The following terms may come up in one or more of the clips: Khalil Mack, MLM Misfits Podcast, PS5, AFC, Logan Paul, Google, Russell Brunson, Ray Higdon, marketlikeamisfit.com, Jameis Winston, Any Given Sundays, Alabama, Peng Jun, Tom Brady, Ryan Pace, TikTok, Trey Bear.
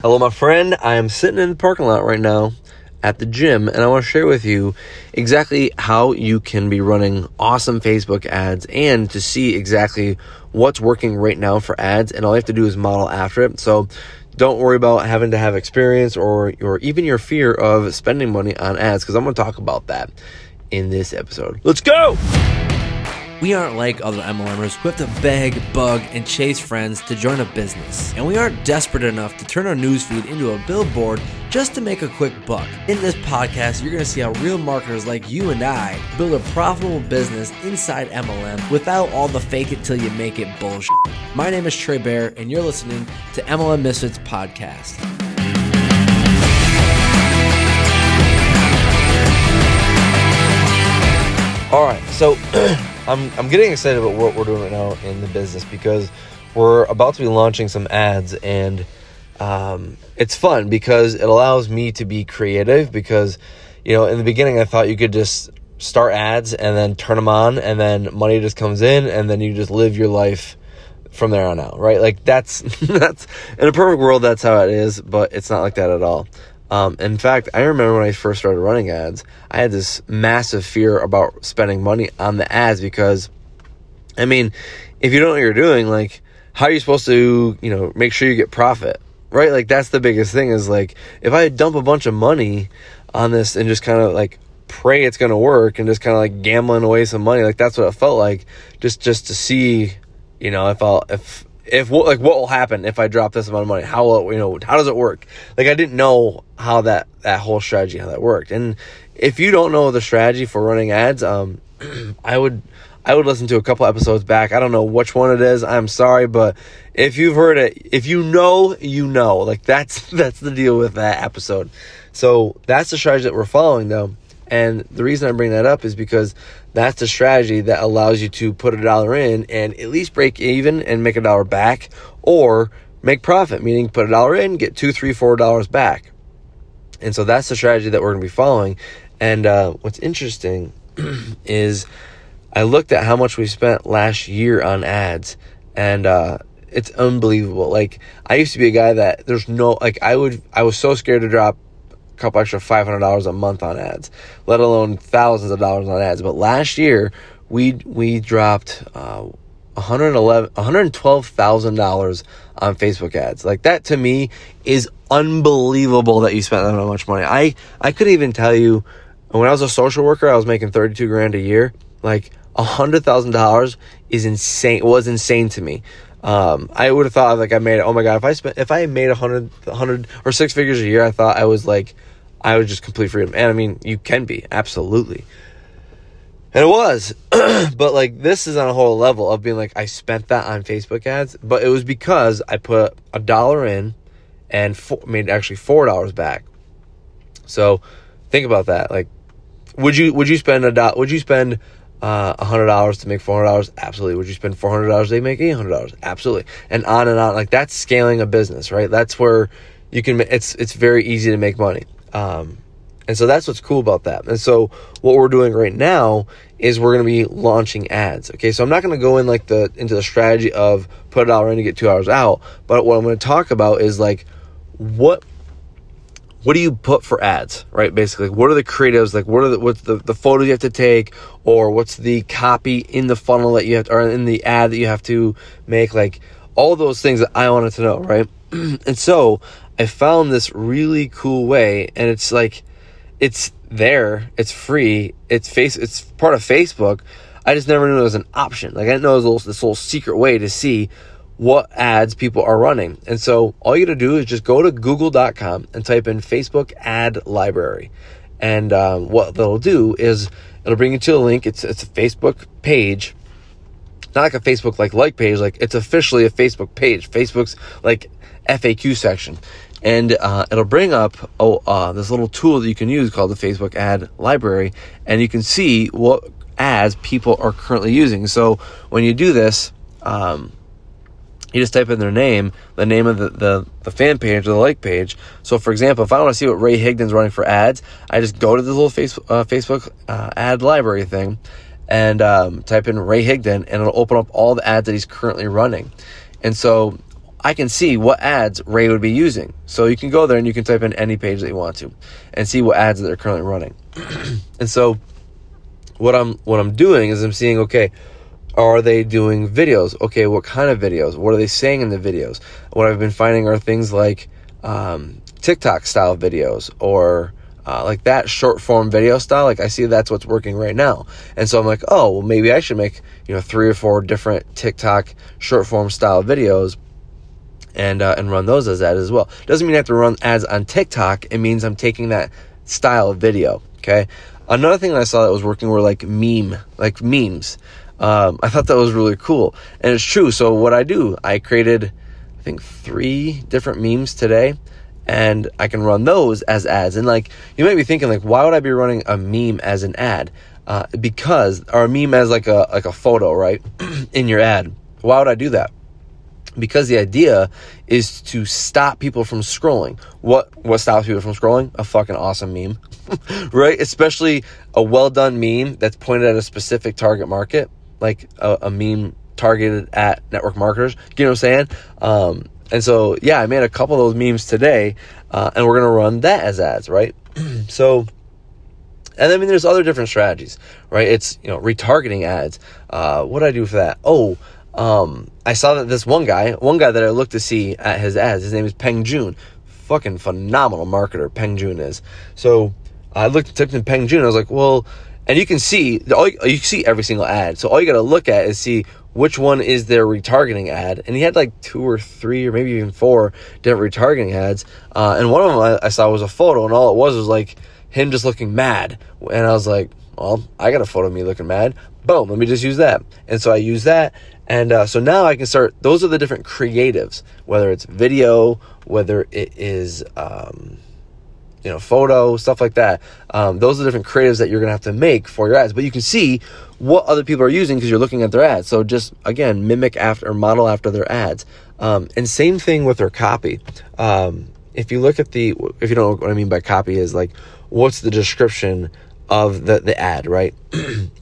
Hello, my friend. I am sitting in the parking lot right now at the gym, and I want to share with you exactly how you can be running awesome Facebook ads and to see exactly what's working right now for ads. And all you have to do is model after it. So don't worry about having to have experience or even your fear of spending money on ads, because I'm going to talk about that in this episode. Let's go. We aren't like other MLMers who have to beg, bug, and chase friends to join a business. And we aren't desperate enough to turn our newsfeed into a billboard just to make a quick buck. In this podcast, you're going to see how real marketers like you and I build a profitable business inside MLM without all the fake it till you make it bullshit. My name is Trey Bear, and you're listening to MLM Misfits Podcast. All right, so I'm getting excited about what we're doing right now in the business because we're about to be launching some ads, and it's fun because it allows me to be creative because, you know, in the beginning I thought you could just start ads and then turn them on and then money just comes in and then you just live your life from there on out, right? Like that's in a perfect world, that's how it is, but it's not like that at all. In fact, I remember when I first started running ads, I had this massive fear about spending money on the ads because, I mean, if you don't know what you're doing, like, how are you supposed to, you know, make sure you get profit, right? Like, that's the biggest thing is, like, if I dump a bunch of money on this and just kind of, like, pray it's going to work and just kind of, like, gambling away some money, like, that's what it felt like, just to see, you know, what will happen if I drop this amount of money? How does it work? Like, I didn't know how that whole strategy, how that worked. And if you don't know the strategy for running ads, I would listen to a couple episodes back. I don't know which one it is. I'm sorry, but if you've heard it, if you know, you know. Like, that's the deal with that episode. So that's the strategy that we're following, though. And the reason I bring that up is because that's the strategy that allows you to put $1 in and at least break even and make $1 back, or make profit, meaning put $1 in, get $2, $3, $4 back. And so that's the strategy that we're going to be following. And what's interesting is I looked at how much we spent last year on ads, and it's unbelievable. Like, I used to be a guy that I was so scared to drop couple extra $500 a month on ads, let alone thousands of dollars on ads. But last year we dropped $112,000 on Facebook ads. Like, that to me is unbelievable that you spent that much money. I couldn't even tell you. When I was a social worker, I was making $32,000 a year. Like, $100,000 is insane. It was insane to me. I would have thought, like, I made it. Oh my God, if I made $100 or six figures a year, I thought I was just complete freedom. And I mean, you can be, absolutely. And it was, but like, this is on a whole level of being like, I spent that on Facebook ads, but it was because I put $1 in and made actually $4 back. So think about that. Like, would you spend $100 to make $400? Absolutely. Would you spend $400 to make $800? Absolutely. And on, like, that's scaling a business, right? That's where you can, it's very easy to make money. And so that's what's cool about that. And so what we're doing right now is we're going to be launching ads. Okay. So I'm not going to go in like into the strategy of put $1 in to get $2 out. But what I'm going to talk about is, like, what do you put for ads, right? Basically, what are the creatives? Like, what's the photos you have to take, or what's the copy in the funnel that you have to, or in the ad that you have to make? Like, all those things that I wanted to know, right? And so I found this really cool way, and it's like, it's there, it's free, it's part of Facebook. I just never knew it was an option. Like, I didn't know it was this little secret way to see what ads people are running. And so all you got to do is just go to google.com and type in Facebook ad library. And what they'll do is it'll bring you to a link. It's a Facebook page, not like a Facebook like page. Like, it's officially a Facebook page, Facebook's like FAQ section. And it'll bring up this little tool that you can use called the Facebook ad library. And you can see what ads people are currently using. So when you do this, you just type in their name, the name of the fan page or the like page. So, for example, if I want to see what Ray Higdon's running for ads, I just go to this little Facebook ad library thing and type in Ray Higdon, and it'll open up all the ads that he's currently running. And so I can see what ads Ray would be using. So you can go there and you can type in any page that you want to and see what ads that they're currently running. And so what I'm doing is I'm seeing, okay, are they doing videos? Okay, what kind of videos? What are they saying in the videos? What I've been finding are things like TikTok style videos or like that short form video style. Like I see that's what's working right now. And so I'm like, oh, well, maybe I should make, 3 or 4 different TikTok short form style videos and run those as ads as well. Doesn't mean I have to run ads on TikTok. It means I'm taking that style of video, okay? Another thing that I saw that was working were like memes. I thought that was really cool. And it's true. So what I do, I created, I think 3 different memes today, and I can run those as ads. And like, you might be thinking like, why would I be running a meme as an ad? Because, or a meme as like a photo, right? in your ad. Why would I do that? Because the idea is to stop people from scrolling. What stops people from scrolling? A fucking awesome meme, right? Especially a well-done meme that's pointed at a specific target market, like a meme targeted at network marketers. You know what I'm saying? And so, yeah, I made a couple of those memes today, and we're going to run that as ads, right? So... And I mean, there's other different strategies, right? It's, retargeting ads. What do I do for that? Oh, I saw that this one guy that I looked to see at his ads, his name is Peng Jun, fucking phenomenal marketer. Peng Jun is. So I typed in Peng Jun. I was like, well, and you can see, you see every single ad. So all you got to look at is see which one is their retargeting ad. And he had 2 or 3 or maybe even 4 different retargeting ads. And one of them I saw was a photo, and all it was like, him just looking mad. And I was like, well, I got a photo of me looking mad. Boom, let me just use that. And so I use that. And so now I can start, those are the different creatives, whether it's video, whether it is, photo, stuff like that. Those are the different creatives that you're going to have to make for your ads. But you can see what other people are using because you're looking at their ads. So just, again, mimic after or model after their ads. And same thing with their copy. If you look at if you don't know what I mean by copy is like, what's the description of the ad, right?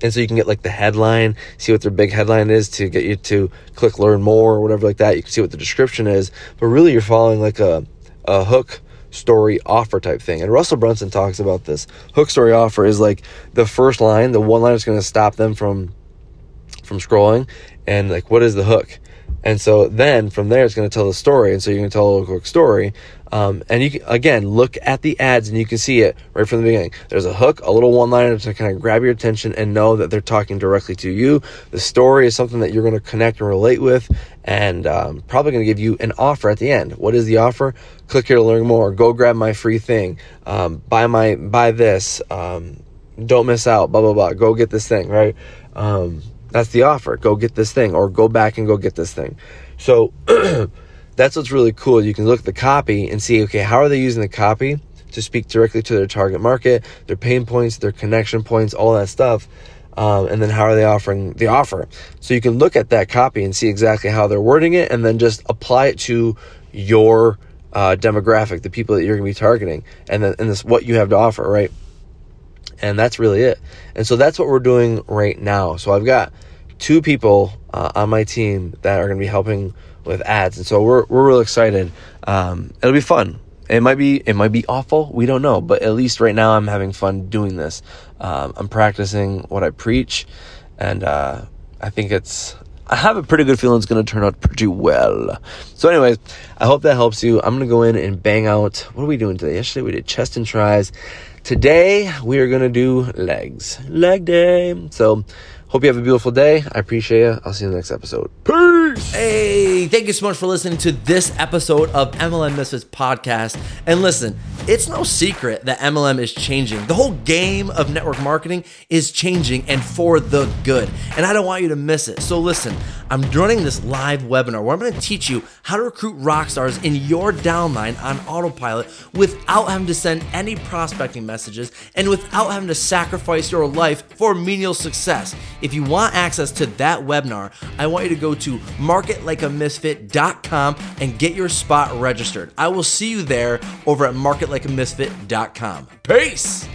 And so you can get the headline, see what their big headline is to get you to click learn more or whatever like that. You can see what the description is, but really you're following a hook, story, offer type thing. And Russell Brunson talks about this. Hook, story, offer is like the first line, the one line that's going to stop them from scrolling. And what is the hook? And so then from there, it's going to tell the story. And so you're going to tell a quick story. And you can, again, look at the ads and you can see it right from the beginning. There's a hook, a little one-liner to kind of grab your attention and know that they're talking directly to you. The story is something that you're going to connect and relate with, and probably going to give you an offer at the end. What is the offer? Click here to learn more. Go grab my free thing. Buy this. Don't miss out. Blah, blah, blah. Go get this thing, right? That's the offer. Go get this thing, or go back and go get this thing. So that's what's really cool. You can look at the copy and see, okay, how are they using the copy to speak directly to their target market, their pain points, their connection points, all that stuff. And then how are they offering the offer? So you can look at that copy and see exactly how they're wording it, and then just apply it to your demographic, the people that you're going to be targeting, and this what you have to offer, right? And that's really it. And so that's what we're doing right now. So I've got 2 people on my team that are going to be helping with ads. And so we're real excited. It'll be fun. It might be awful. We don't know. But at least right now I'm having fun doing this. I'm practicing what I preach. And I have a pretty good feeling it's going to turn out pretty well. So anyways, I hope that helps you. I'm going to go in and bang out. What are we doing today? Yesterday we did chest and tries. Today we are going to do legs. Leg day. So hope you have a beautiful day. I appreciate you. I'll see you in the next episode. Peace. Hey, thank you so much for listening to this episode of MLM Misfits Podcast. And listen, it's no secret that MLM is changing. The whole game of network marketing is changing, and for the good. And I don't want you to miss it. So listen, I'm running this live webinar where I'm going to teach you how to recruit rock stars in your downline on autopilot without having to send any prospecting messages and without having to sacrifice your life for menial success. If you want access to that webinar, I want you to go to marketlikeamisfit.com and get your spot registered. I will see you there over at marketlikeamisfit.com. Peace!